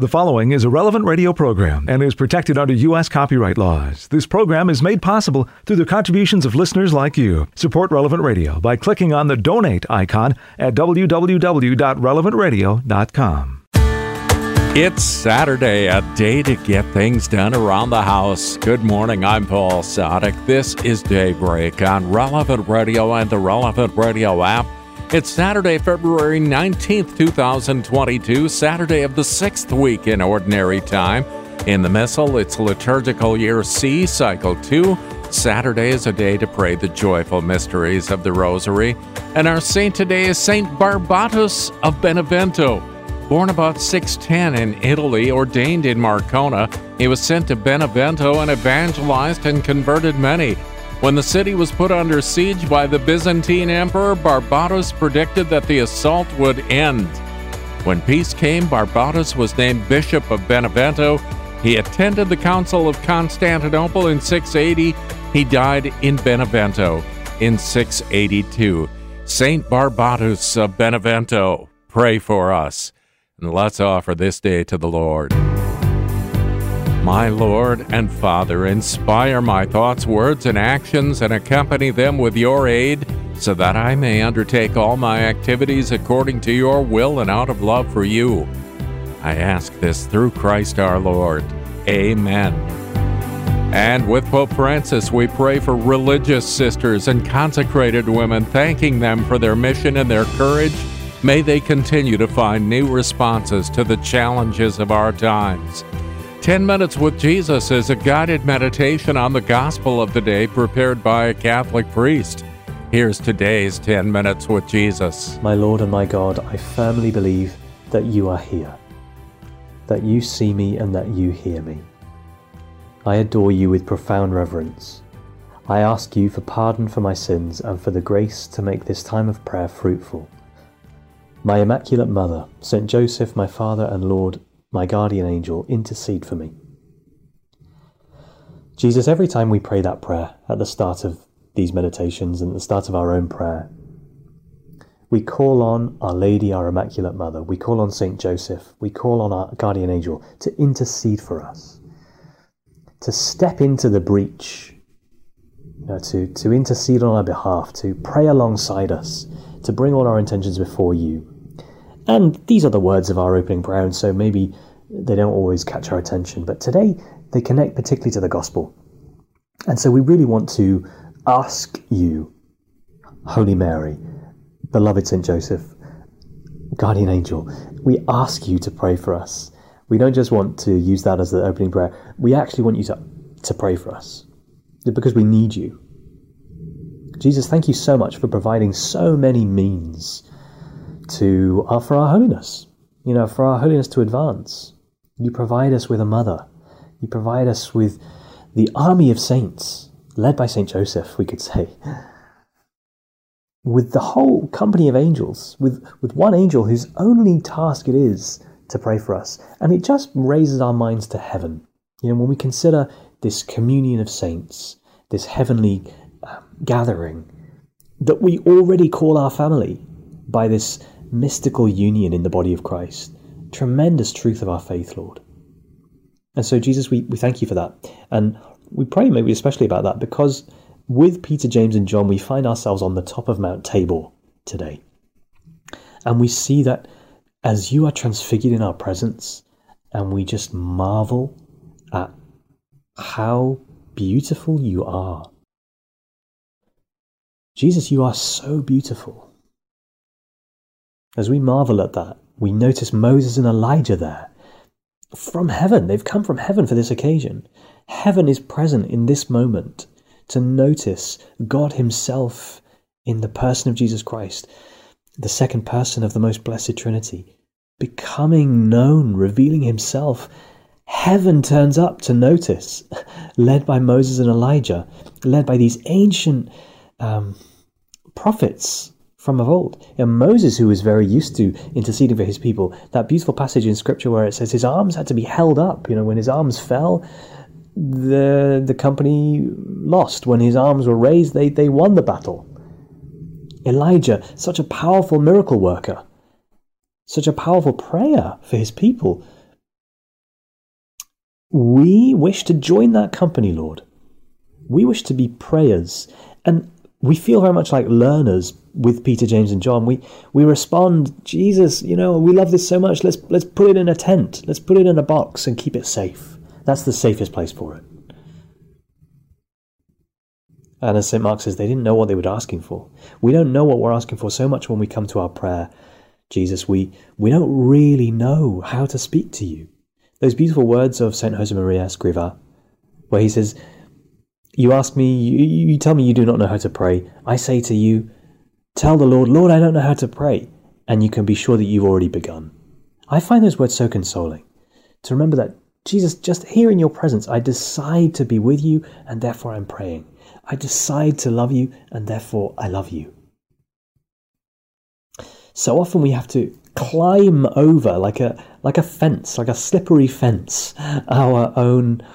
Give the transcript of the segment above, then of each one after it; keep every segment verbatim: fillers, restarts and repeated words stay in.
The following is a Relevant Radio program and is protected under U S copyright laws. This program is made possible through the contributions of listeners like you. Support Relevant Radio by clicking on the donate icon at w w w dot relevant radio dot com. It's Saturday, a day to get things done around the house. Good morning, I'm Paul Sadek. This is Daybreak on Relevant Radio and the Relevant Radio app. It's Saturday, February nineteenth, two thousand twenty-two, Saturday of the sixth week in Ordinary Time. In the Missal, it's Liturgical Year C, Cycle two. Saturday is a day to pray the joyful mysteries of the Rosary. And our saint today is Saint Barbatus of Benevento. Born about six ten in Italy, ordained in Marcona, he was sent to Benevento and evangelized and converted many. When the city was put under siege by the Byzantine Emperor, Barbatus predicted that the assault would end. When peace came, Barbatus was named Bishop of Benevento. He attended the Council of Constantinople in six eighty. He died in Benevento in six eighty-two. Saint Barbatus of Benevento, pray for us. And let's offer this day to the Lord. My Lord and Father, inspire my thoughts, words, and actions, and accompany them with your aid, so that I may undertake all my activities according to your will and out of love for you. I ask this through Christ our Lord. Amen. And with Pope Francis, we pray for religious sisters and consecrated women, thanking them for their mission and their courage. May they continue to find new responses to the challenges of our times. ten Minutes with Jesus is a guided meditation on the gospel of the day prepared by a Catholic priest. Here's today's ten Minutes with Jesus. My Lord and my God, I firmly believe that you are here, that you see me and that you hear me. I adore you with profound reverence. I ask you for pardon for my sins and for the grace to make this time of prayer fruitful. My Immaculate Mother, Saint Joseph, my Father and Lord, my guardian angel, intercede for me. Jesus, every time we pray that prayer at the start of these meditations and at the start of our own prayer, we call on Our Lady, our Immaculate Mother. We call on Saint Joseph. We call on our guardian angel to intercede for us, to step into the breach, you know, to, to intercede on our behalf, to pray alongside us, to bring all our intentions before you. And these are the words of our opening prayer, and so maybe they don't always catch our attention, but today they connect particularly to the gospel. And so we really want to ask you, Holy Mary, beloved Saint Joseph, guardian angel, we ask you to pray for us. We don't just want to use that as the opening prayer. We actually want you to, to pray for us because we need you. Jesus, thank you so much for providing so many means to uh, for our holiness, you know, for our holiness to advance. You provide us with a mother. You provide us with the army of saints, led by Saint Joseph, we could say, with the whole company of angels, with, with one angel whose only task it is to pray for us. And it just raises our minds to heaven. You know, when we consider this communion of saints, this heavenly uh, gathering that we already call our family by this mystical union in the body of Christ. Tremendous truth of our faith, Lord. And so, Jesus, we, we thank you for that. And we pray maybe especially about that because with Peter, James, and John, we find ourselves on the top of Mount Tabor today. And we see that as you are transfigured in our presence, and we just marvel at how beautiful you are. Jesus, you are so beautiful. As we marvel at that, we notice Moses and Elijah there. From heaven, they've come from heaven for this occasion. Heaven is present in this moment to notice God himself in the person of Jesus Christ, the second person of the most blessed Trinity, becoming known, revealing himself. Heaven turns up to notice, led by Moses and Elijah, led by these ancient um, prophets from of old. And Moses, who was very used to interceding for his people, that beautiful passage in Scripture where it says his arms had to be held up. You know, when his arms fell, the the company lost. When his arms were raised, they, they won the battle. Elijah, such a powerful miracle worker, such a powerful prayer for his people, We wish to join that company, Lord. We wish to be prayers. And we feel very much like learners with Peter, James, and John. We we respond, Jesus, you know, we love this so much. Let's let's put it in a tent. Let's put it in a box and keep it safe. That's the safest place for it. And as Saint Mark says, they didn't know what they were asking for. We don't know what we're asking for so much when we come to our prayer. Jesus, we, we don't really know how to speak to you. Those beautiful words of Saint Josemaria Escrivá, where he says, you ask me, you, you tell me you do not know how to pray. I say to you, tell the Lord, Lord, I don't know how to pray. And you can be sure that you've already begun. I find those words so consoling. To remember that, Jesus, just here in your presence, I decide to be with you, and therefore I'm praying. I decide to love you, and therefore I love you. So often we have to climb over, like a like a fence, like a slippery fence, our own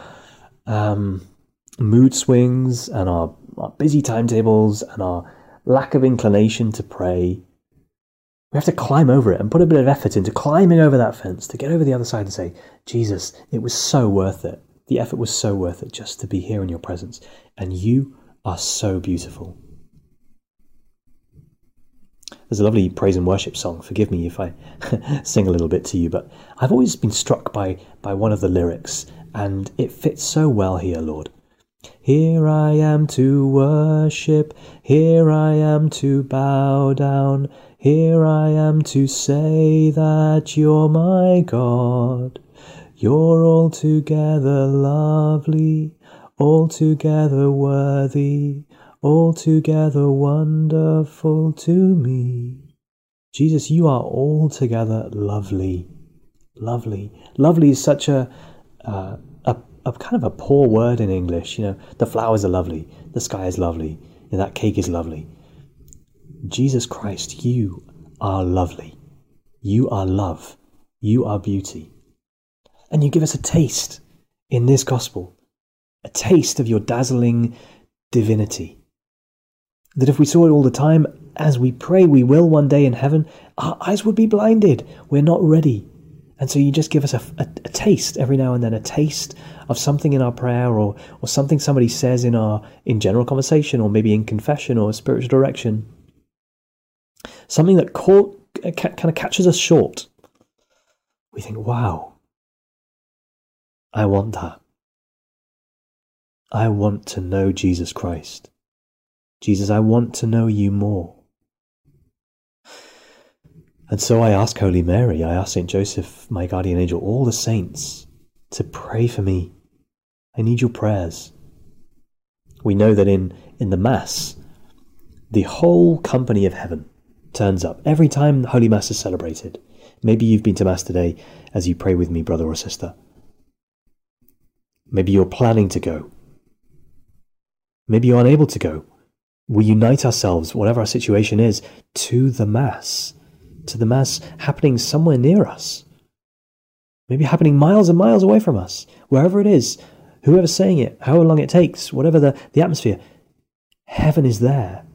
um, mood swings and our, our busy timetables and our lack of inclination to pray. We have to climb over it and put a bit of effort into climbing over that fence to get over the other side and say, Jesus, it was so worth it. The effort was so worth it just to be here in your presence. And you are so beautiful. There's a lovely praise and worship song. Forgive me if I sing a little bit to you, but I've always been struck by, by one of the lyrics, and it fits so well here, Lord. Here I am to worship, here I am to bow down, here I am to say that you're my God. You're altogether lovely, altogether worthy, altogether wonderful to me. Jesus, you are altogether lovely, lovely. Lovely is such a, uh, a a kind of a poor word in English. You know, the flowers are lovely, the sky is lovely, and that cake is lovely. Jesus Christ, you are lovely. You are love. You are beauty. And you give us a taste in this gospel, a taste of your dazzling divinity. That if we saw it all the time, as we pray we will one day in heaven, our eyes would be blinded. We're not ready. And so you just give us a, a, a taste every now and then, a taste of something in our prayer or or something somebody says in our in general conversation or maybe in confession or spiritual direction. Something that caught, kind of catches us short. We think, wow, I want that. I want to know Jesus Christ. Jesus, I want to know you more. And so I ask Holy Mary, I ask Saint Joseph, my guardian angel, all the saints to pray for me. I need your prayers. We know that in, in the Mass, the whole company of heaven turns up every time the Holy Mass is celebrated. Maybe you've been to Mass today as you pray with me, brother or sister. Maybe you're planning to go. Maybe you're unable to go. We unite ourselves, whatever our situation is, to the Mass, to the Mass happening somewhere near us, maybe happening miles and miles away from us, wherever it is, whoever's saying it, however long it takes, whatever the, the atmosphere, heaven is there.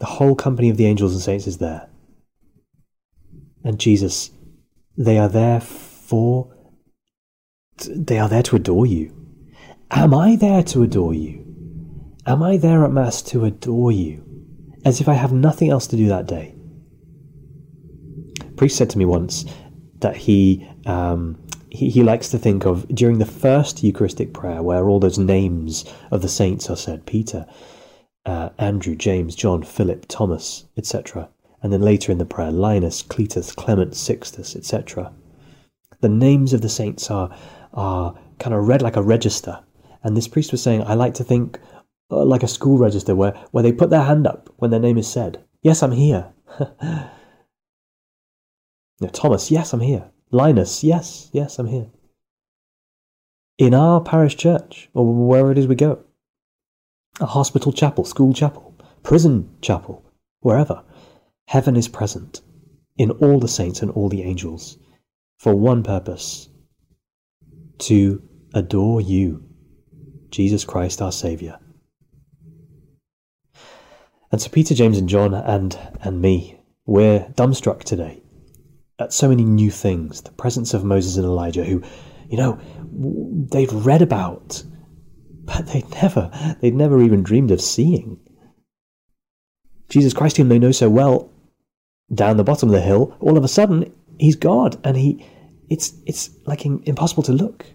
The whole company of the angels and saints is there. And Jesus, they are there for, they are there to adore you. Am I there to adore you? Am I there at Mass to adore you, as if I have nothing else to do that day? A priest said to me once that he, um, he he likes to think of, during the first Eucharistic prayer, where all those names of the saints are said, Peter, uh, Andrew, James, John, Philip, Thomas, et cetera, and then later in the prayer, Linus, Cletus, Clement, Sixtus, et cetera. The names of the saints are are kind of read like a register, and this priest was saying, I like to think like a school register where, where they put their hand up when their name is said. Yes, I'm here. No, Thomas, yes, I'm here. Linus, yes, yes, I'm here. In our parish church, or wherever it is we go, a hospital chapel, school chapel, prison chapel, wherever, heaven is present in all the saints and all the angels for one purpose, to adore you, Jesus Christ, our Saviour. And so Peter, James and John and and me, we're dumbstruck today at so many new things. The presence of Moses and Elijah, who, you know, they'd read about, but they'd never, they'd never even dreamed of seeing. Jesus Christ, whom they know so well, down the bottom of the hill, all of a sudden, he's God, and he, it's it's like impossible to look.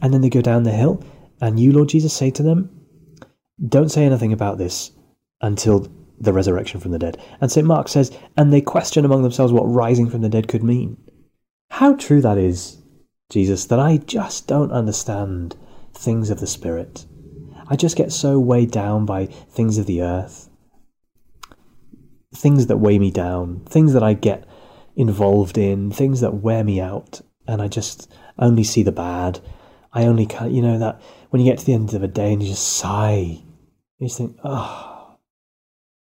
And then they go down the hill, and you, Lord Jesus, say to them, don't say anything about this until the resurrection from the dead. And Saint Mark says, and they question among themselves what rising from the dead could mean. How true that is, Jesus, that I just don't understand things of the Spirit. I just get so weighed down by things of the earth, things that weigh me down, things that I get involved in, things that wear me out, and I just only see the bad. I only can't, you know, that when you get to the end of a day and you just sigh, you just think, oh,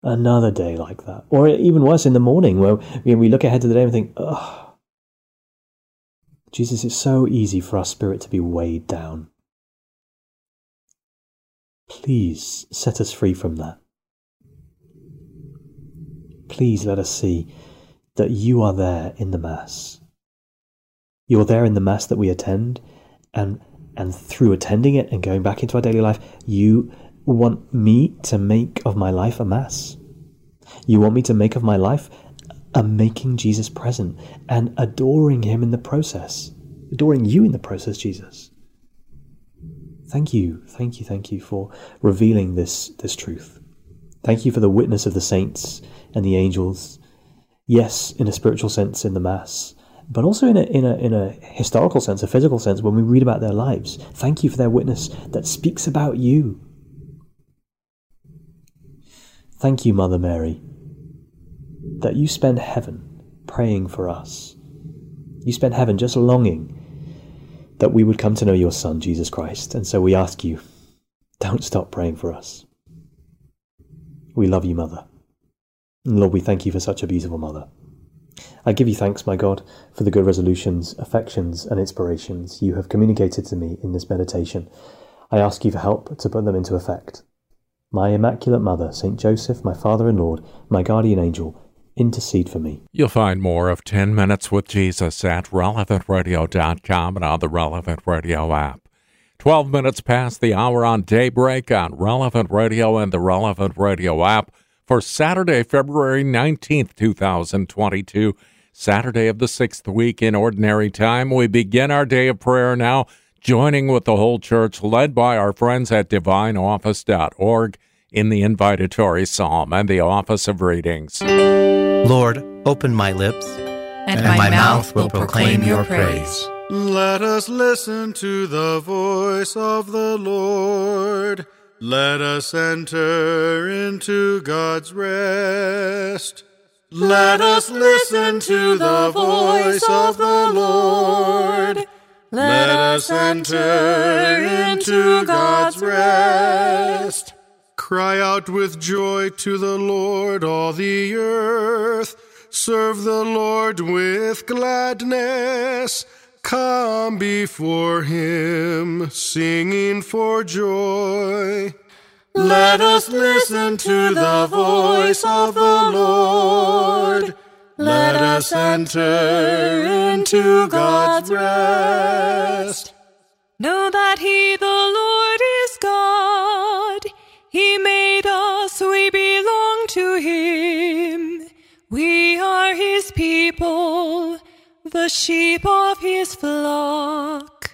another day like that. Or even worse, in the morning, where we look ahead to the day and think, oh, Jesus, it's so easy for our spirit to be weighed down. Please set us free from that. Please let us see that you are there in the Mass. You're there in the Mass that we attend, and and through attending it and going back into our daily life, you want me to make of my life a Mass. You want me to make of my life a making Jesus present and adoring him in the process, adoring you in the process, Jesus. Thank you, thank you, thank you for revealing this, this truth. Thank you for the witness of the saints and the angels. Yes, in a spiritual sense in the Mass, but also in a, in a, in a historical sense, a physical sense, when we read about their lives. Thank you for their witness that speaks about you. Thank you, Mother Mary, that you spend heaven praying for us. You spend heaven just longing that we would come to know your Son, Jesus Christ. And so we ask you, don't stop praying for us. We love you, Mother. And Lord, we thank you for such a beautiful Mother. I give you thanks, my God, for the good resolutions, affections, and inspirations you have communicated to me in this meditation. I ask you for help to put them into effect. My Immaculate Mother, Saint Joseph, my Father and Lord, my Guardian Angel, intercede for me. You'll find more of ten Minutes with Jesus at relevant radio dot com and on the Relevant Radio app. twelve minutes past the hour on Daybreak on Relevant Radio and the Relevant Radio app for Saturday, February nineteenth, twenty twenty-two, Saturday of the sixth week in Ordinary Time. We begin our day of prayer now, joining with the whole church, led by our friends at divine office dot org in the invitatory psalm and the office of readings. Lord, open my lips, and, and my, my mouth will proclaim, proclaim your praise. Let us listen to the voice of the Lord. Let us enter into God's rest. Let us listen to the voice of the Lord. Let us enter into God's rest. Cry out with joy to the Lord, all the earth. Serve the Lord with gladness. Come before him, singing for joy. Let us listen to the voice of the Lord. Let us enter into God's rest. Know that he, the Lord, is God. He made us, we belong to him. We are his people, the sheep of his flock.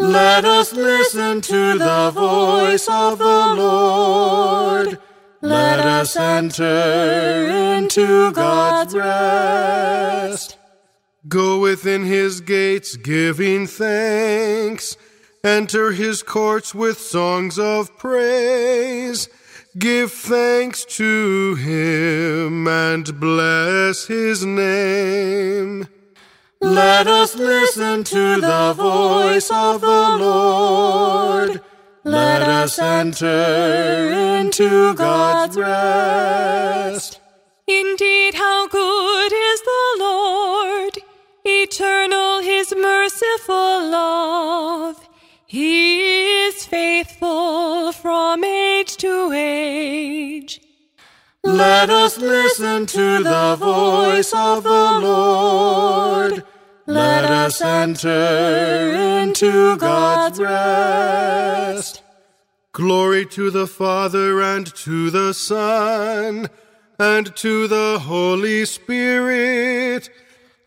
Let us listen to the voice of the Lord. Let us enter into God's rest. Go within his gates giving thanks. Enter his courts with songs of praise. Give thanks to him and bless his name. Let us listen to the voice of the Lord. Let us enter into God's rest. Indeed, how good is the Lord! Eternal his merciful love. He is faithful from age to age. Let us listen to the voice of the Lord. Let us enter into God's rest. Glory to the Father, and to the Son, and to the Holy Spirit,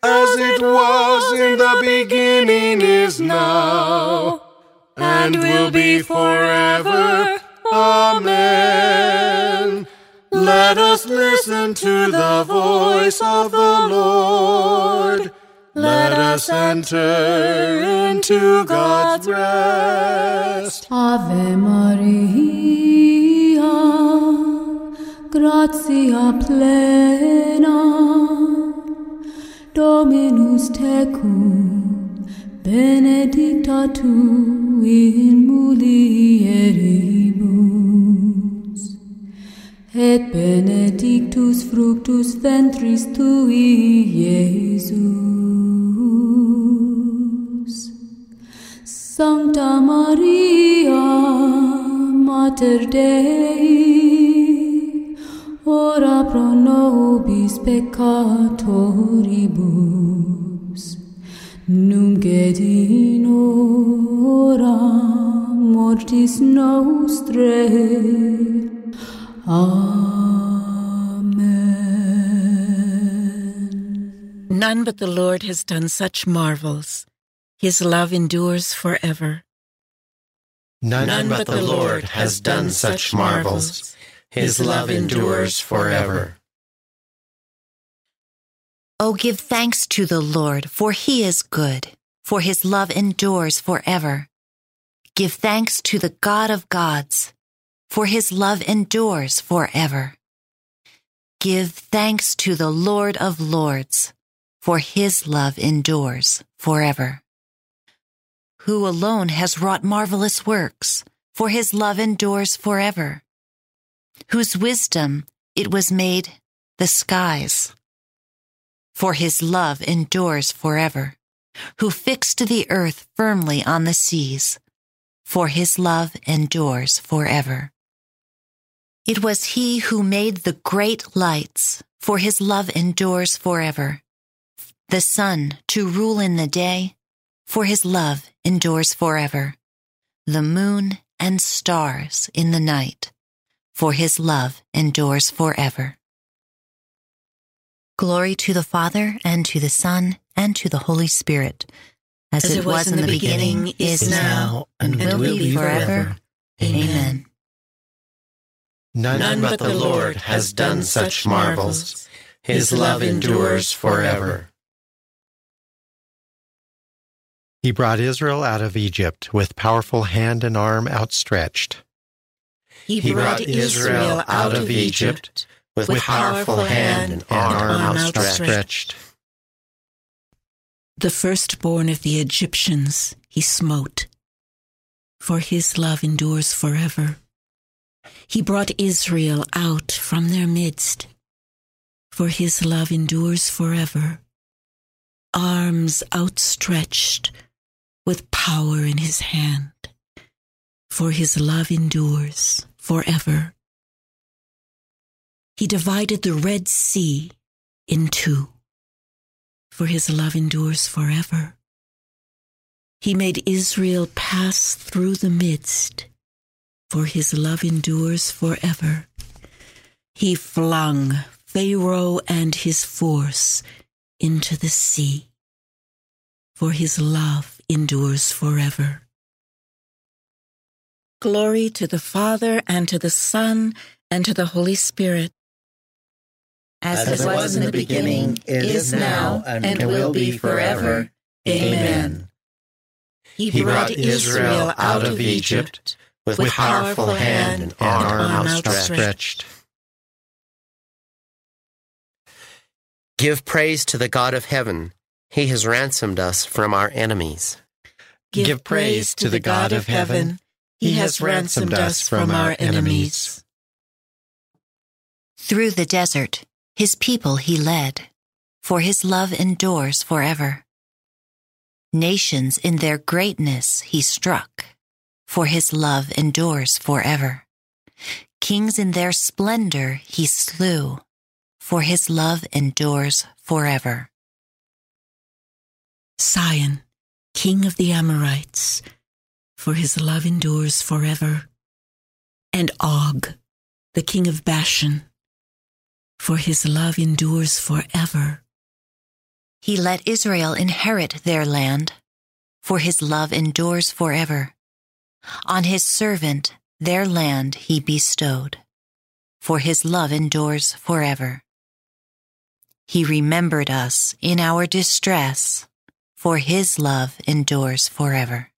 as it was in the beginning, is now, and will be forever. Amen. Let us listen to the voice of the Lord. Let us enter into God's rest. Ave Maria, gratia plena, Dominus tecum, benedicta tu in mulieribus, et benedictus fructus ventris tui, Iesus. Sancta Maria, Mater Dei, ora pro nobis peccatoribus, nunc et in hora mortis nostrae. Amen. None but the Lord has done such marvels. His love endures forever. None, None but, but the Lord has done such marvels. His love endures forever. O give thanks to the Lord, for he is good, for his love endures forever. Give thanks to the God of gods, for his love endures forever. Give thanks to the Lord of lords, for his love endures forever. Who alone has wrought marvelous works, for his love endures forever. Whose wisdom it was made the skies, for his love endures forever. Who fixed the earth firmly on the seas, for his love endures forever. It was he who made the great lights, for his love endures forever. The sun to rule in the day, for his love endures forever. The moon and stars in the night, for his love endures forever. Glory to the Father, and to the Son, and to the Holy Spirit, as, as it was in the beginning, beginning is now, and, and will be forever. Amen. None, None but the Lord has done such marvels. His love endures forever. He brought Israel out of Egypt with powerful hand and arm outstretched. He brought Israel out of Egypt with powerful hand and arm outstretched. The firstborn of the Egyptians he smote, for his love endures forever. He brought Israel out from their midst, for his love endures forever. Arms outstretched with power in his hand, for his love endures forever. He divided the Red Sea in two, for his love endures forever. He made Israel pass through the midst, for his love endures forever. He flung Pharaoh and his force into the sea, for his love endures forever. Glory to the Father, and to the Son, and to the Holy Spirit. As, As it was, was in the beginning, is now, and, and will be forever. Amen. He brought Israel out of Egypt with powerful hand and arm outstretched. Give praise to the God of heaven. He has ransomed us from our enemies. Give, Give praise to the God of heaven. He has ransomed us from our enemies. Through the desert, his people he led, for his love endures forever. Nations in their greatness he struck, for his love endures forever. Kings in their splendor he slew, for his love endures forever. Sion, king of the Amorites, for his love endures forever, and Og, the king of Bashan, for his love endures forever. He let Israel inherit their land, for his love endures forever. On his servant their land he bestowed, for his love endures forever. He remembered us in our distress, for his love endures forever.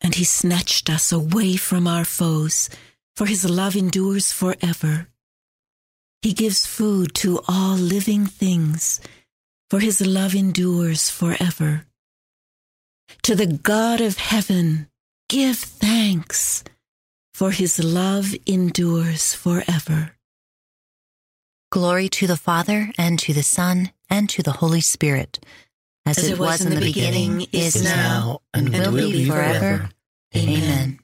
And he snatched us away from our foes, for his love endures forever. He gives food to all living things, for his love endures forever. To the God of heaven, give thanks, for his love endures forever. Glory to the Father, and to the Son, and to the Holy Spirit, as, as it was, was in the, the beginning, beginning is, is now, now and, and will, will be forever. forever. Amen.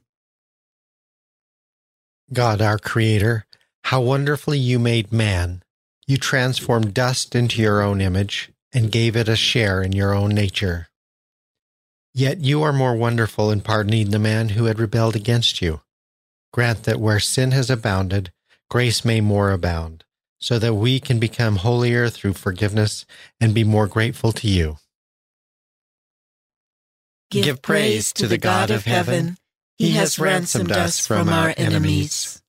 God, our Creator, how wonderfully you made man. You transformed dust into your own image and gave it a share in your own nature. Yet you are more wonderful in pardoning the man who had rebelled against you. Grant that where sin has abounded, grace may more abound, so that we can become holier through forgiveness and be more grateful to you. Give, Give praise to the God of heaven. He has ransomed us from our enemies.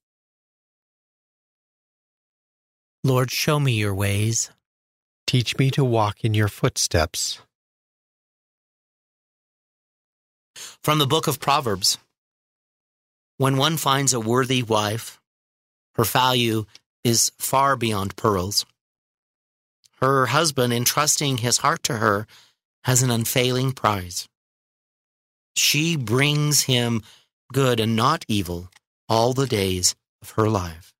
Lord, show me your ways. Teach me to walk in your footsteps. From the book of Proverbs. When one finds a worthy wife, her value is far beyond pearls. Her husband, entrusting his heart to her, has an unfailing prize. She brings him good and not evil all the days of her life.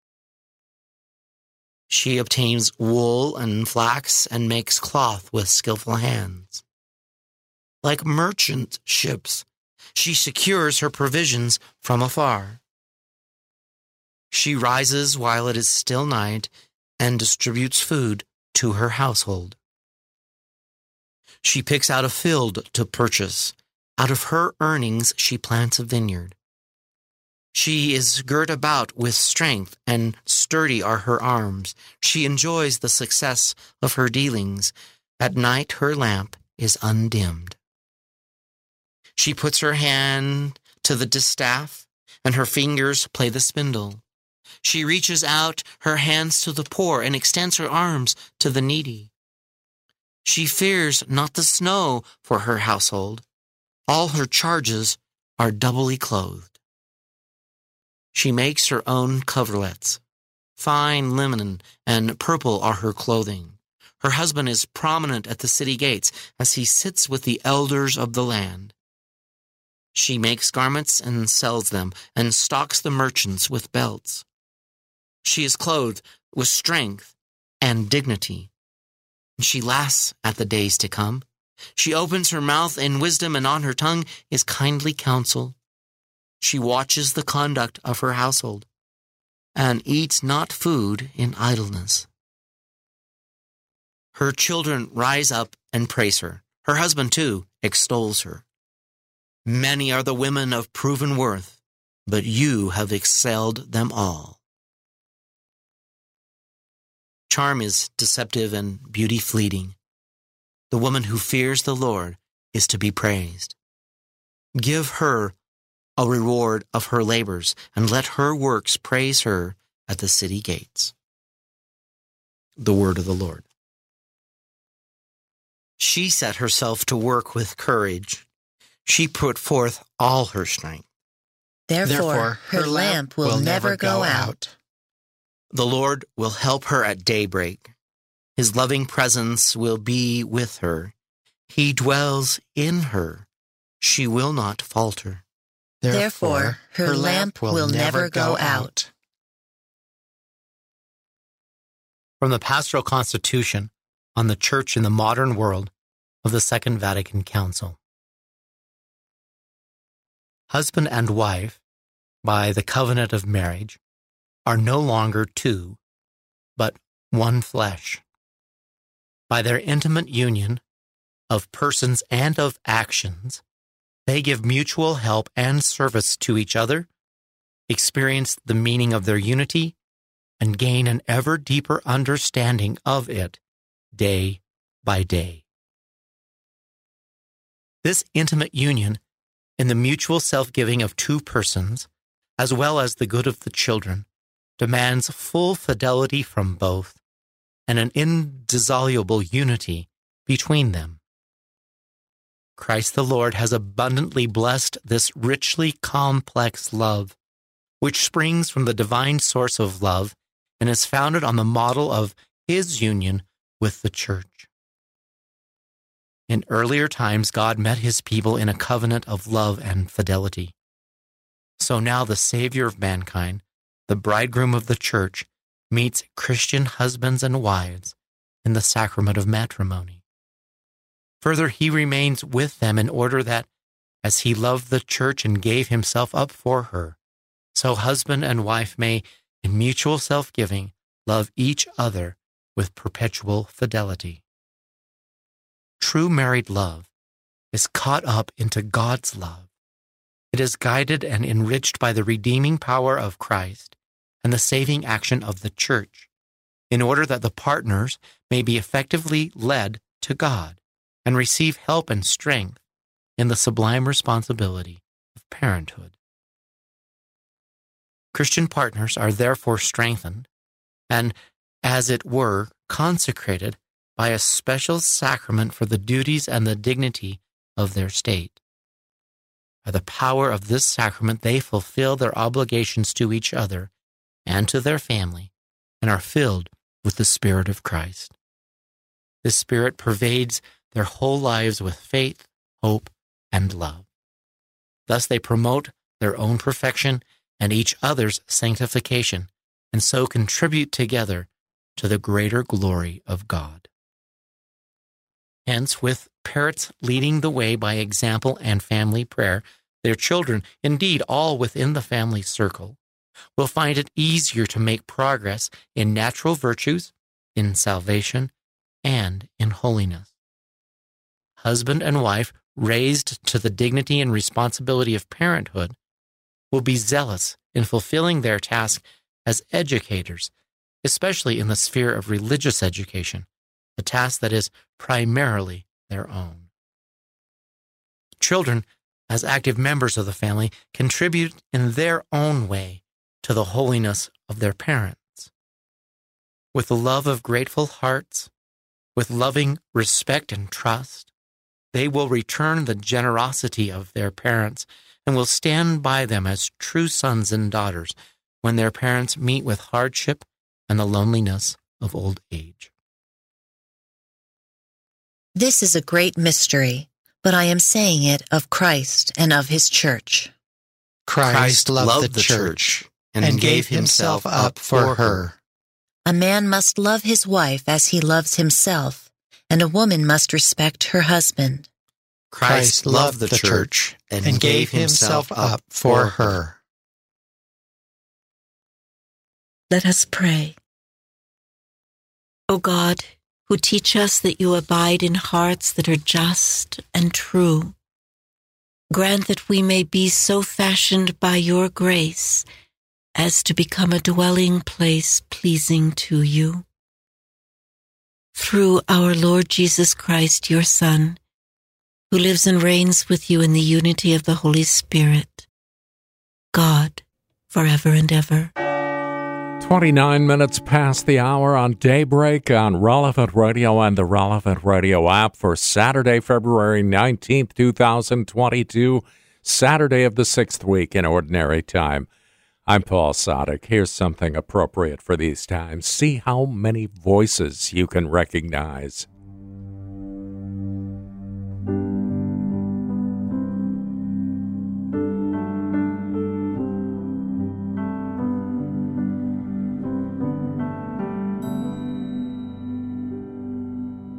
She obtains wool and flax and makes cloth with skillful hands. Like merchant ships, she secures her provisions from afar. She rises while it is still night and distributes food to her household. She picks out a field to purchase. Out of her earnings she plants a vineyard. She is girt about with strength, and sturdy are her arms. She enjoys the success of her dealings. At night her lamp is undimmed. She puts her hand to the distaff, and her fingers play the spindle. She reaches out her hands to the poor and extends her arms to the needy. She fears not the snow for her household. All her charges are doubly clothed. She makes her own coverlets. Fine linen and purple are her clothing. Her husband is prominent at the city gates as he sits with the elders of the land. She makes garments and sells them, and stocks the merchants with belts. She is clothed with strength and dignity, and she laughs at the days to come. She opens her mouth in wisdom, and on her tongue is kindly counsel. She watches the conduct of her household, and eats not food in idleness. Her children rise up and praise her. Her husband, too, extols her. Many are the women of proven worth, but you have excelled them all. Charm is deceptive and beauty fleeting. The woman who fears the Lord is to be praised. Give her a reward of her labors, and let her works praise her at the city gates. The word of the Lord. She set herself to work with courage. She put forth all her strength. Therefore, Therefore her, her lamp will, will never go out. The Lord will help her at daybreak. His loving presence will be with her. He dwells in her. She will not falter. Therefore, her, her lamp will, will never go out. From the Pastoral Constitution on the Church in the Modern World of the Second Vatican Council. Husband and wife, by the covenant of marriage, are no longer two, but one flesh. By their intimate union, of persons and of actions. They give mutual help and service to each other, experience the meaning of their unity, and gain an ever deeper understanding of it day by day. This intimate union in the mutual self-giving of two persons, as well as the good of the children, demands full fidelity from both and an indissoluble unity between them. Christ the Lord has abundantly blessed this richly complex love, which springs from the divine source of love and is founded on the model of his union with the church. In earlier times, God met his people in a covenant of love and fidelity. So now the Savior of mankind, the bridegroom of the church, meets Christian husbands and wives in the sacrament of matrimony. Further, he remains with them in order that, as he loved the church and gave himself up for her, so husband and wife may, in mutual self-giving, love each other with perpetual fidelity. True married love is caught up into God's love. It is guided and enriched by the redeeming power of Christ and the saving action of the church, in order that the partners may be effectively led to God and receive help and strength in the sublime responsibility of parenthood. Christian partners are therefore strengthened and, as it were, consecrated by a special sacrament for the duties and the dignity of their state. By the power of this sacrament, they fulfill their obligations to each other and to their family and are filled with the Spirit of Christ. This Spirit pervades their whole lives with faith, hope, and love. Thus they promote their own perfection and each other's sanctification, and so contribute together to the greater glory of God. Hence, with parents leading the way by example and family prayer, their children, indeed all within the family circle, will find it easier to make progress in natural virtues, in salvation, and in holiness. Husband and wife, raised to the dignity and responsibility of parenthood, will be zealous in fulfilling their task as educators, especially in the sphere of religious education, a task that is primarily their own. Children, as active members of the family, contribute in their own way to the holiness of their parents. With the love of grateful hearts, with loving respect and trust, they will return the generosity of their parents and will stand by them as true sons and daughters when their parents meet with hardship and the loneliness of old age. This is a great mystery, but I am saying it of Christ and of his church. Christ, Christ loved, loved the church and, and gave himself up for her. A man must love his wife as he loves himself, and a woman must respect her husband. Christ loved the church and gave himself up for her. Let us pray. O God, who teach us that you abide in hearts that are just and true, grant that we may be so fashioned by your grace as to become a dwelling place pleasing to you. Through our Lord Jesus Christ, your Son, who lives and reigns with you in the unity of the Holy Spirit, God, forever and ever. twenty-nine minutes past the hour on Daybreak on Relevant Radio and the Relevant Radio app for Saturday, February nineteenth, twenty twenty-two, Saturday of the sixth week in Ordinary Time. I'm Paul Sadek. Here's something appropriate for these times. See how many voices you can recognize.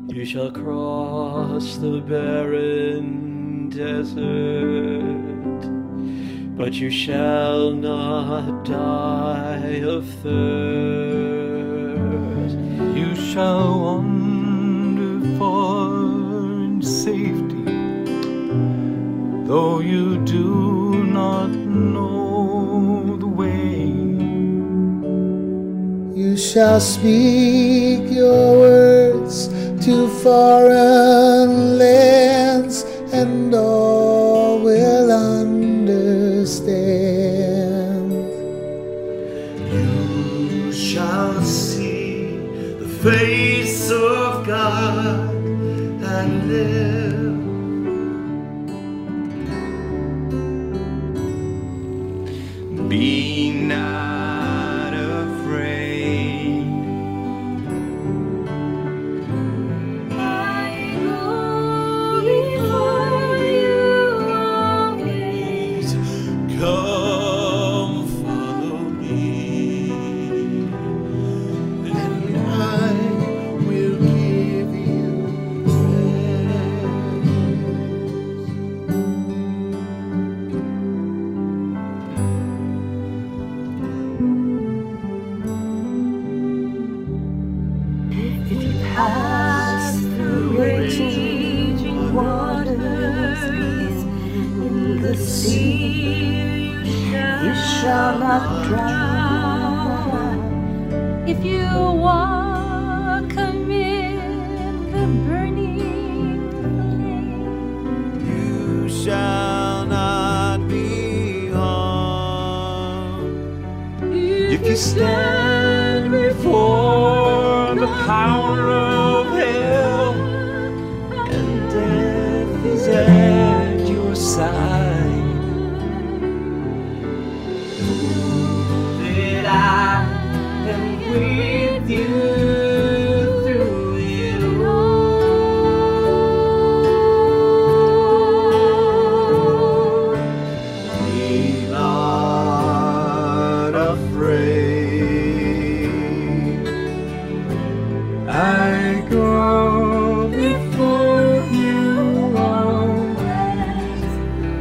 You shall cross the barren desert, but you shall not die of thirst. You shall wander far and and safety, though you do not know the way. You shall speak your words to foreign lands, and all will understand. You shall see the face of God and live. Be not afraid. I go before you always. Come follow me, and I will give you rest. If you pass through raging waters in the sea, you shall not drown. If you walk amid the burning flames, You shall not be harmed. If you stand before the power of hell, and death is at your side, that I am with you through it all. Be not afraid. I go before you always. Come, follow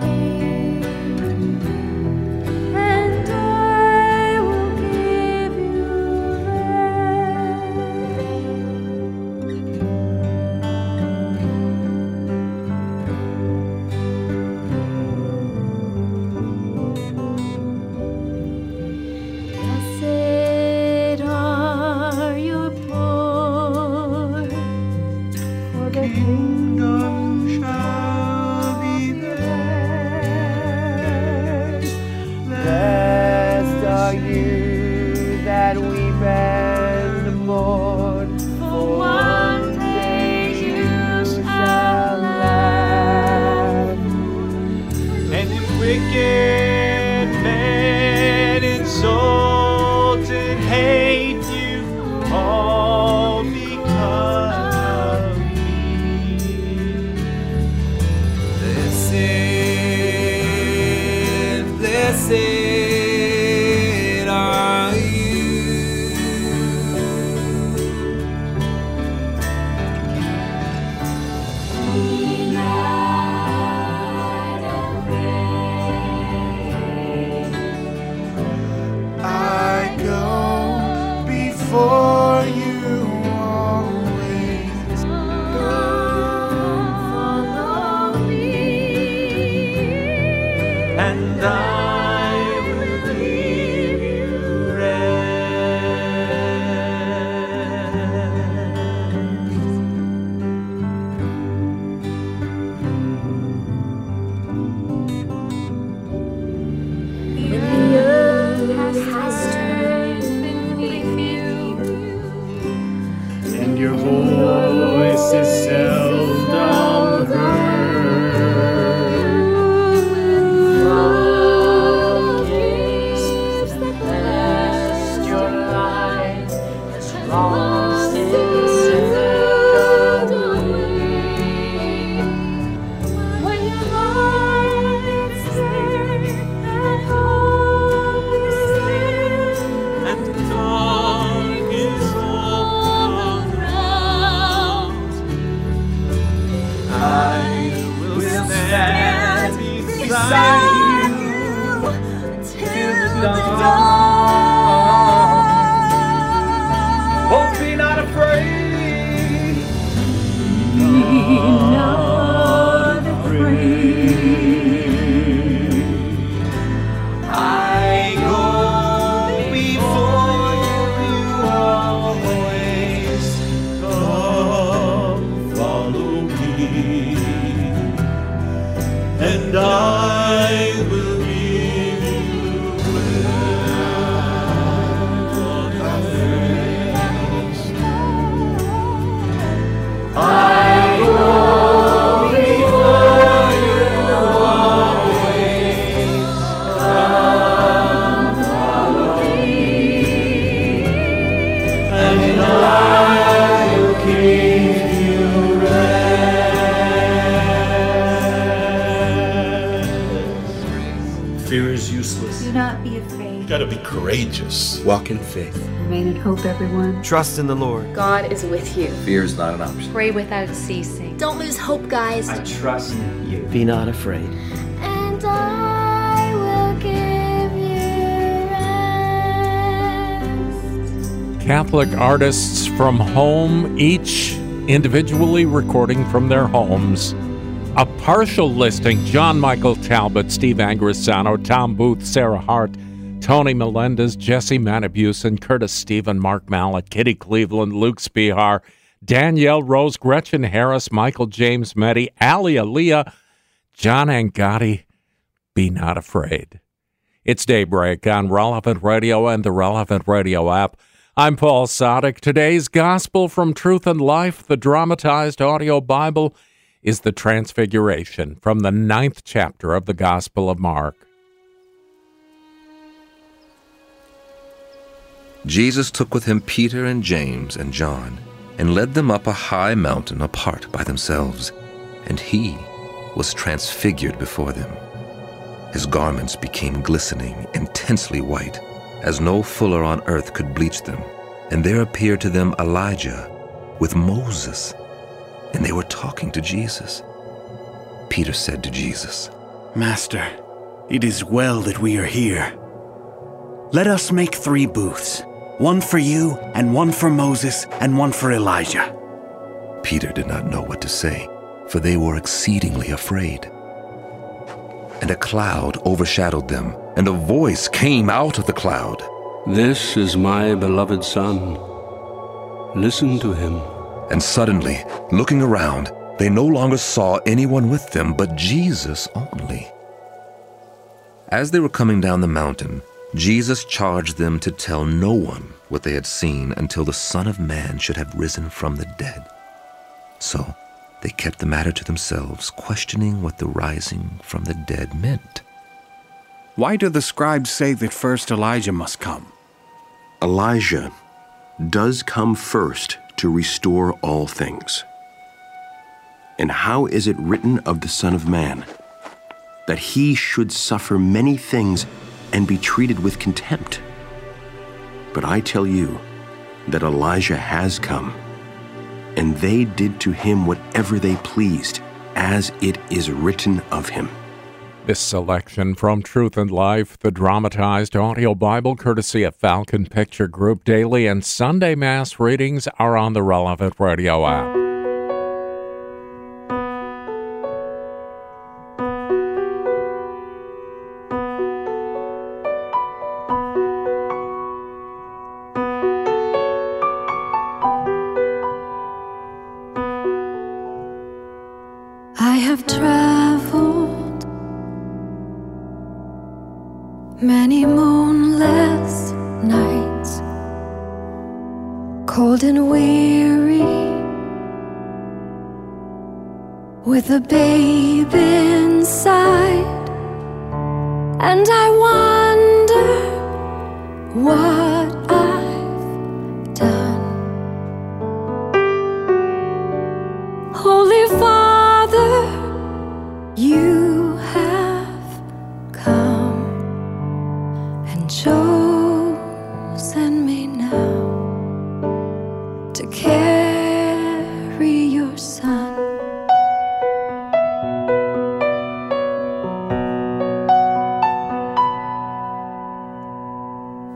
me, and I will give you rest. Blessed are your poor, for the kingdom shall be theirs. Blessed are you that weep and mourn, for one day you shall laugh. And if wicked men insult and hate you, all because of me. Blessed, blessed are you. Be not afraid. I go before you always. Come, follow me, and I will give you rest. The earth has turned beneath you, And your voice is seldom heard. Love gives the best your life has lost its away. When your heart is sick and hope is sick, And dark is all around, I will stand beside you till the dawn. Oh, be not afraid. You gotta be courageous. Walk in faith. Remain in hope, everyone. Trust in the Lord. God is with you. Fear is not an option. Pray without ceasing. Don't lose hope, guys. I trust you. Be not afraid. And I will give you rest. Catholic artists from home, each individually recording from their homes. A partial listing, John Michael Talbot, Steve Angrisano, Tom Booth, Sarah Hart, Tony Melendez, Jesse Manabuson, Curtis Stephen, Mark Mallet, Kitty Cleveland, Luke Spihar, Danielle Rose, Gretchen Harris, Michael James Medi, Allie Aaliyah, John Angotti, Be Not Afraid. It's Daybreak on Relevant Radio and the Relevant Radio app. I'm Paul Sadek. Today's Gospel from Truth and Life, the dramatized audio Bible, is the Transfiguration from the ninth chapter of the Gospel of Mark. Jesus took with him Peter and James and John, and led them up a high mountain apart by themselves, and he was transfigured before them. His garments became glistening, intensely white, as no fuller on earth could bleach them, and there appeared to them Elijah with Moses, and they were talking to Jesus. Peter said to Jesus, "Master, it is well that we are here. Let us make three booths, one for you, and one for Moses, and one for Elijah." Peter did not know what to say, for they were exceedingly afraid. And a cloud overshadowed them, and a voice came out of the cloud, "This is my beloved Son. Listen to him." And suddenly, looking around, they no longer saw anyone with them but Jesus only. As they were coming down the mountain, Jesus charged them to tell no one what they had seen until the Son of Man should have risen from the dead. So they kept the matter to themselves, questioning what the rising from the dead meant. "Why do the scribes say that first Elijah must come?" Elijah does come first to restore all things. And how is it written of the Son of Man that he should suffer many things and be treated with contempt? But I tell you that Elijah has come, and they did to him whatever they pleased, as it is written of him." This selection from Truth and Life, the dramatized audio Bible, courtesy of Falcon Picture Group. Daily and Sunday Mass readings are on the Relevant Radio app.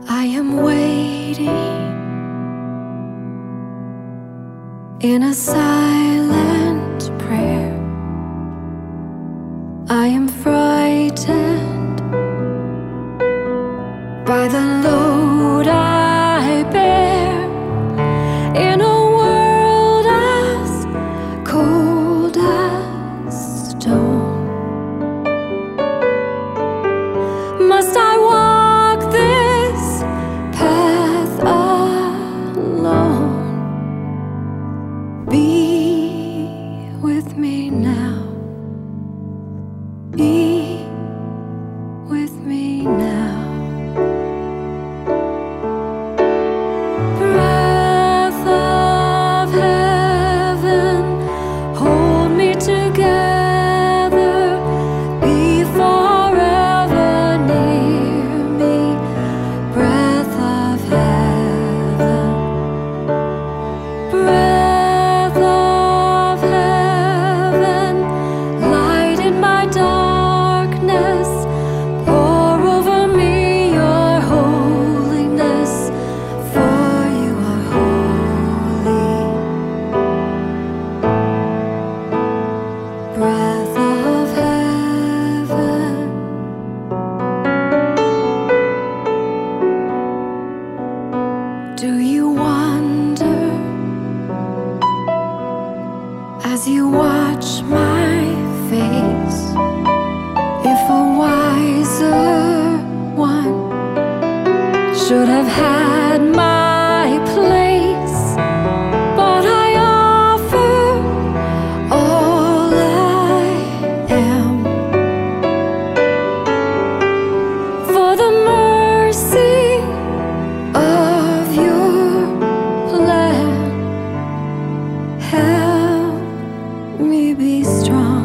I am As you watch my face, if a wiser one should have had my place, but I offer all I am for the mercy of your plan. Help me be strong.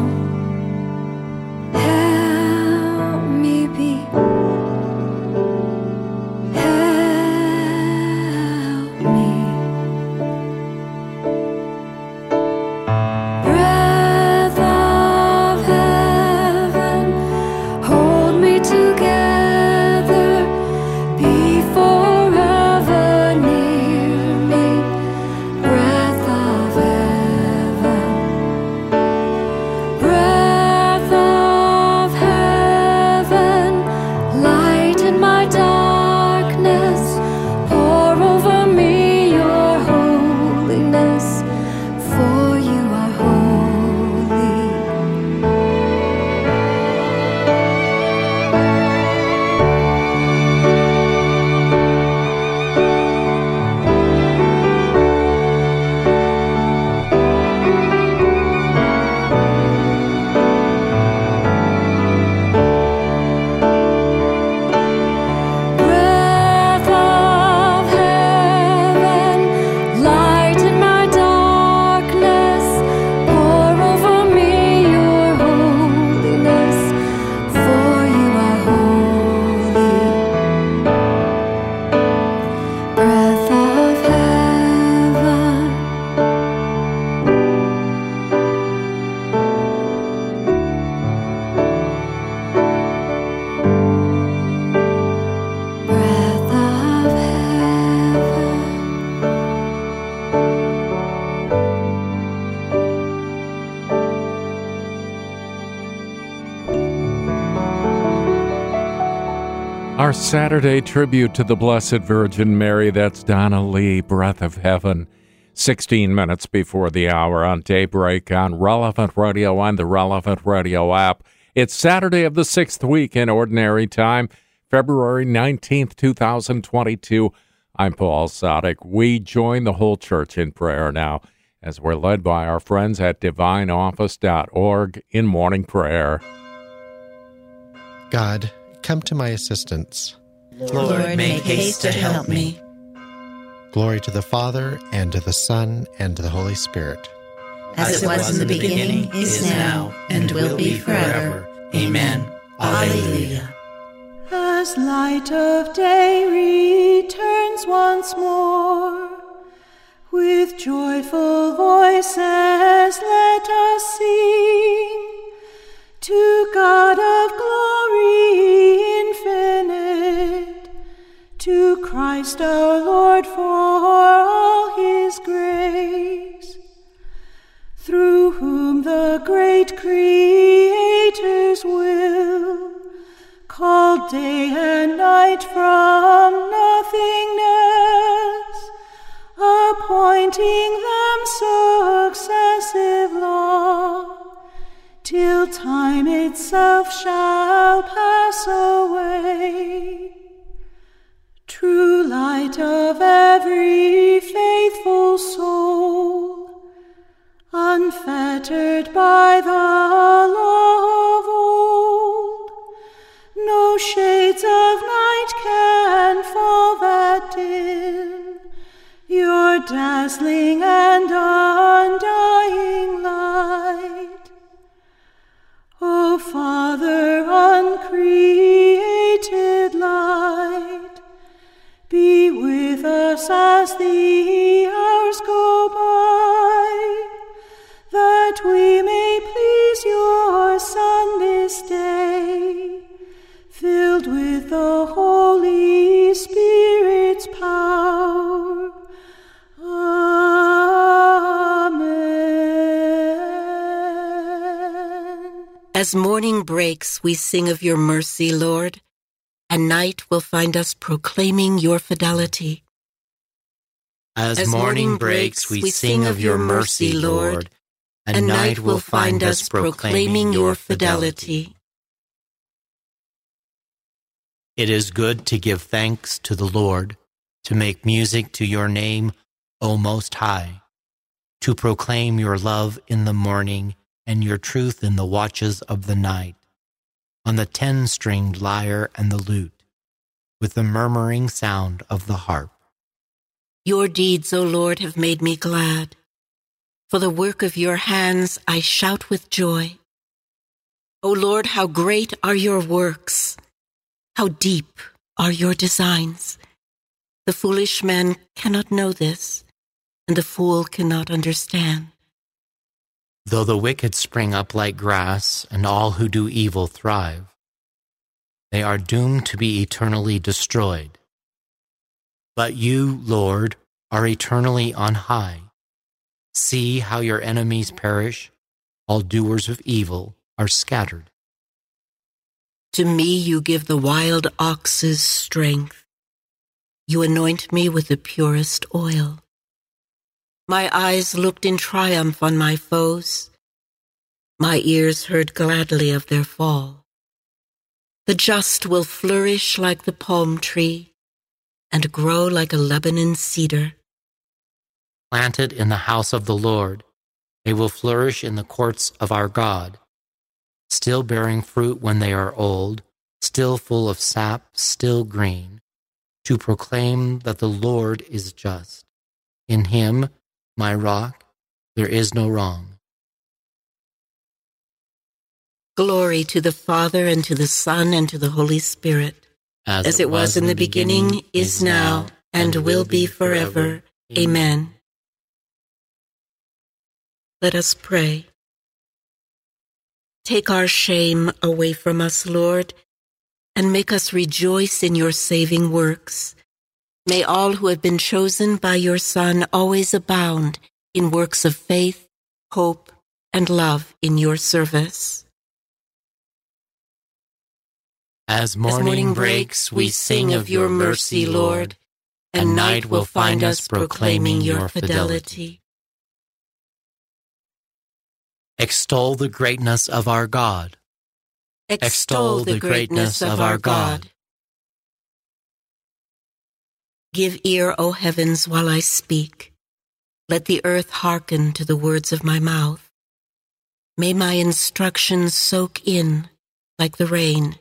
Our Saturday tribute to the Blessed Virgin Mary, that's Donna Lee, Breath of Heaven, sixteen minutes before the hour on Daybreak on Relevant Radio, on the Relevant Radio app. It's Saturday of the sixth week in Ordinary Time, February nineteenth, twenty twenty-two. I'm Paul Sadek. We join the whole church in prayer now as we're led by our friends at Divine Office dot org in morning prayer. God, come to my assistance. Lord, Lord, make haste to help me. Glory to the Father, and to the Son, and to the Holy Spirit. As it was in the beginning, is now, and will be forever. Amen. Alleluia. As light of day returns once more, with joyful voices let us sing to God of glory infinite, to Christ our Lord for all his grace, through whom the great Creator's will called day and night from nothingness, appointing them successive law, till time itself shall pass away. True light of every faithful soul, unfettered by the law of old, no shades of night can fall that dim your dazzling and undying light. O Father, uncreated light, be with us as the hours go by, that we may please your Son this day, filled with the Holy Spirit's power. As morning breaks, we sing of your mercy, Lord, and night will find us proclaiming your fidelity. As, As morning breaks, we sing of your mercy, Lord, A night will find us proclaiming your fidelity. It is good to give thanks to the Lord, to make music to your name, O Most High, to proclaim your love in the morning and your truth in the watches of the night, on the ten-stringed lyre and the lute, with the murmuring sound of the harp. Your deeds, O Lord, have made me glad. For the work of your hands I shout with joy. O Lord, how great are your works! How deep are your designs! The foolish man cannot know this, and the fool cannot understand. Though the wicked spring up like grass, and all who do evil thrive, they are doomed to be eternally destroyed. But you, Lord, are eternally on high. See how your enemies perish, all doers of evil are scattered. To me you give the wild ox's strength. You anoint me with the purest oil. My eyes looked in triumph on my foes. My ears heard gladly of their fall. The just will flourish like the palm tree and grow like a Lebanon cedar. Planted in the house of the Lord, they will flourish in the courts of our God, still bearing fruit when they are old, still full of sap, still green, to proclaim that the Lord is just. In him, my rock, there is no wrong. Glory to the Father, and to the Son, and to the Holy Spirit, as, as it was, was in the beginning, beginning is now, and, and will be forever. forever. Amen. Let us pray. Take our shame away from us, Lord, and make us rejoice in your saving works. May all who have been chosen by your Son always abound in works of faith, hope, and love in your service. As morning, As morning breaks, we sing of your mercy, Lord, and night will find us proclaiming your fidelity. Extol the greatness of our God. Extol the greatness of our God. Give ear, O heavens, while I speak. Let the earth hearken to the words of my mouth. May my instructions soak in like the rain,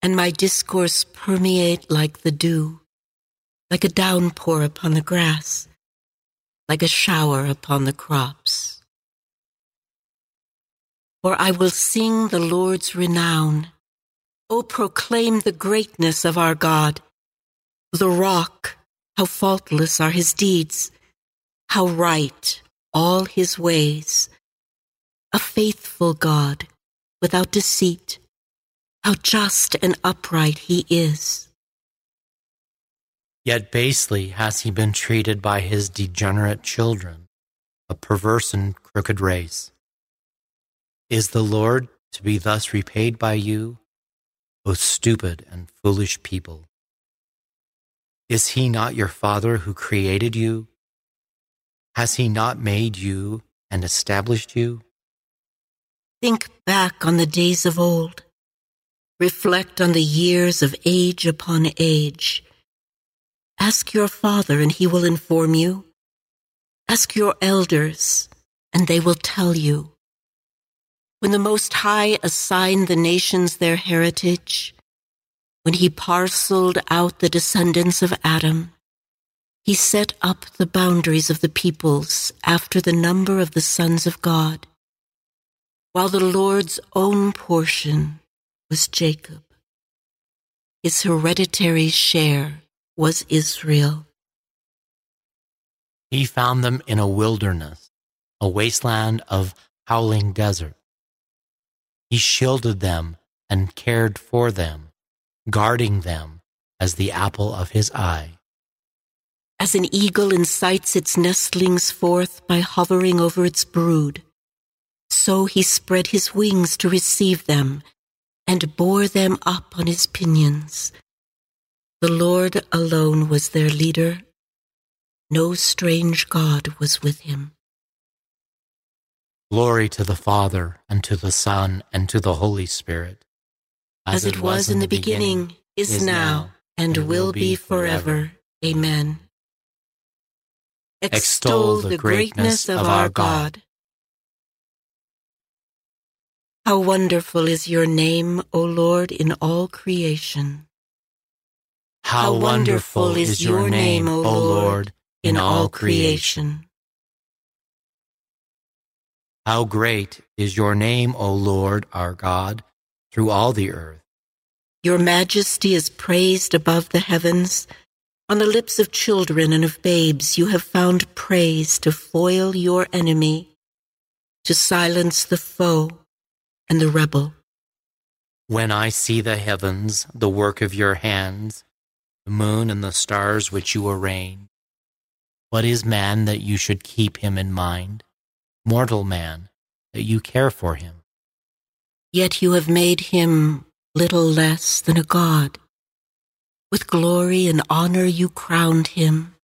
and my discourse permeate like the dew, like a downpour upon the grass, like a shower upon the crops. For I will sing the Lord's renown. O proclaim the greatness of our God. The rock, how faultless are his deeds, how right all his ways. A faithful God, without deceit, how just and upright he is. Yet basely has he been treated by his degenerate children, a perverse and crooked race. Is the Lord to be thus repaid by you, O stupid and foolish people? Is he not your Father who created you? Has he not made you and established you? Think back on the days of old. Reflect on the years of age upon age. Ask your Father, and he will inform you. Ask your elders, and they will tell you. When the Most High assigned the nations their heritage, when he parceled out the descendants of Adam, he set up the boundaries of the peoples after the number of the sons of God, while the Lord's own portion was Jacob. His hereditary share was Israel. He found them in a wilderness, a wasteland of howling desert. He shielded them and cared for them, guarding them as the apple of his eye. As an eagle incites its nestlings forth by hovering over its brood, so he spread his wings to receive them and bore them up on his pinions. The Lord alone was their leader. No strange God was with him. Glory to the Father, and to the Son, and to the Holy Spirit. As, As it was in the beginning, beginning is, is now, and, and will be forever. Amen. Extol the greatness of our God. How wonderful is your name, O Lord, in all creation. How wonderful is your name, O Lord, in all creation. How great is your name, O Lord, our God, through all the earth. Your majesty is praised above the heavens. On the lips of children and of babes you have found praise to foil your enemy, to silence the foe and the rebel. When I see the heavens, the work of your hands, the moon and the stars which you arrange, what is man that you should keep him in mind? Mortal man, that you care for him. Yet you have made him little less than a god. With glory and honor you crowned him,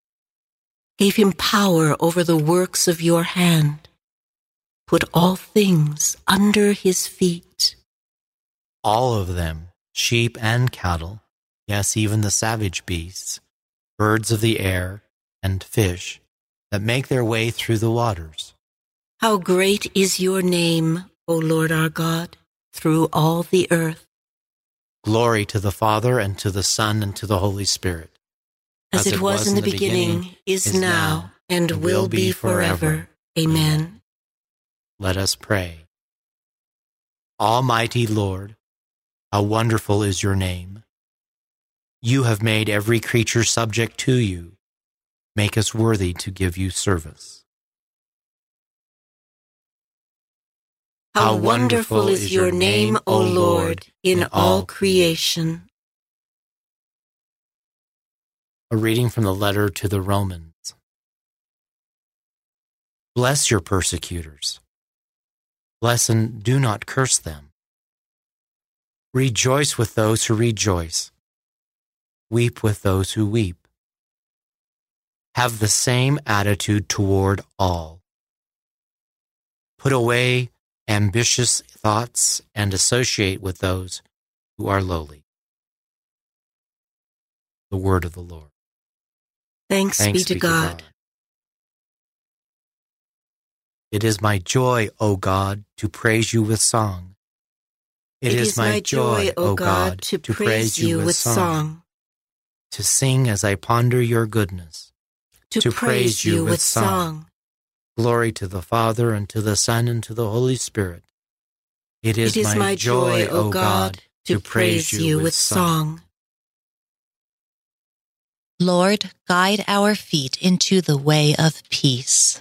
gave him power over the works of your hand, put all things under his feet. All of them, sheep and cattle, yes, even the savage beasts, birds of the air, and fish that make their way through the waters. How great is your name, O Lord our God, through all the earth. Glory to the Father, and to the Son, and to the Holy Spirit. As, As it was, was in the beginning, beginning is, is now, and, and will be forever. Amen. Let us pray. Almighty Lord, how wonderful is your name. You have made every creature subject to you. Make us worthy to give you service. How wonderful is your name, O Lord, in all creation. A reading from the letter to the Romans. Bless your persecutors. Bless and do not curse them. Rejoice with those who rejoice. Weep with those who weep. Have the same attitude toward all. Put away ambitious thoughts and associate with those who are lowly. The word of the Lord. Thanks, Thanks be, to, be God. to God. It is my joy, O God, to praise you with song. It, it is, is my joy, joy, O God, to praise, praise you with song. song. To sing as I ponder your goodness. To, to praise you with song. song. Glory to the Father, and to the Son, and to the Holy Spirit. It is, it is my, my joy, O God, to praise you with song. Lord, guide our feet into the way of peace.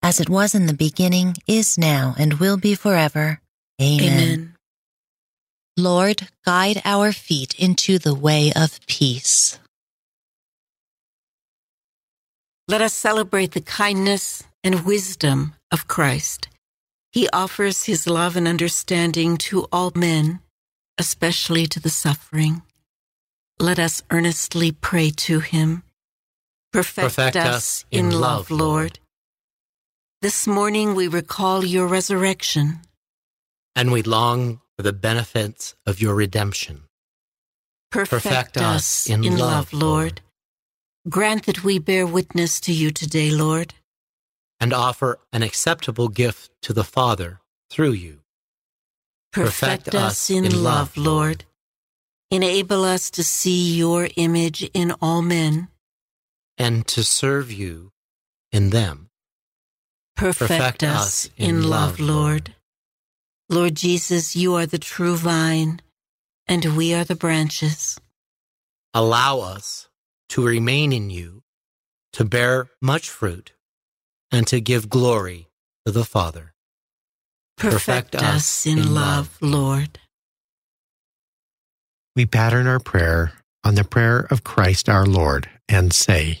As it was in the beginning, is now, and will be forever. Amen. Amen. Lord, guide our feet into the way of peace. Let us celebrate the kindness and wisdom of Christ He offers his love and understanding to all men, especially to the suffering. Let us earnestly pray to him. Perfect, Perfect us, us in love, love, Lord. This morning we recall your resurrection. And we long for the benefits of your redemption. Perfect, Perfect us in, in love, love, Lord. Grant that we bear witness to you today, Lord. And offer an acceptable gift to the Father through you. Perfect, Perfect us in, in love, love, Lord. Enable us to see your image in all men. And to serve you in them. Perfect, Perfect us in, in love, love, Lord. Lord Jesus, you are the true vine, and we are the branches. Allow us to remain in you, to bear much fruit, and to give glory to the Father. Perfect, Perfect us in, in love, love, Lord. We pattern our prayer on the prayer of Christ our Lord and say,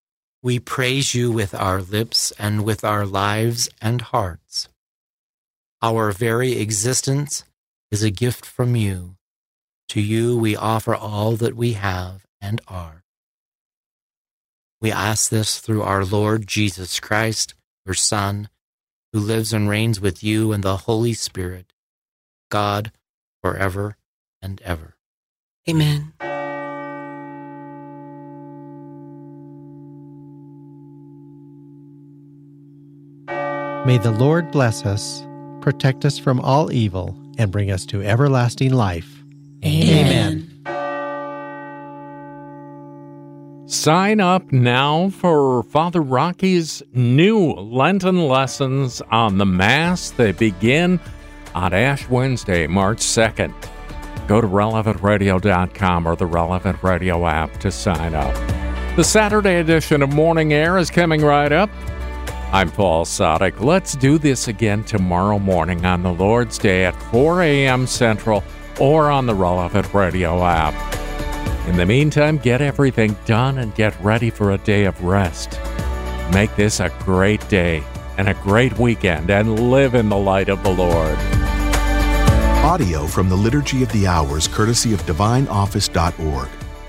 we praise you with our lips and with our lives and hearts. Our very existence is a gift from you. To you we offer all that we have and are. We ask this through our Lord Jesus Christ, your Son, who lives and reigns with you and the Holy Spirit, God, forever and ever. Amen. May the Lord bless us, protect us from all evil, and bring us to everlasting life. Amen. Sign up now for Father Rocky's new Lenten lessons on the Mass. They begin on Ash Wednesday, March second. Go to relevant radio dot com or the Relevant Radio app to sign up. The Saturday edition of Morning Air is coming right up. I'm Paul Sadek. Let's do this again tomorrow morning on the Lord's Day at four a.m. Central or on the Relevant Radio app. In the meantime, get everything done and get ready for a day of rest. Make this a great day and a great weekend and live in the light of the Lord. Audio from the Liturgy of the Hours, courtesy of divine office dot org.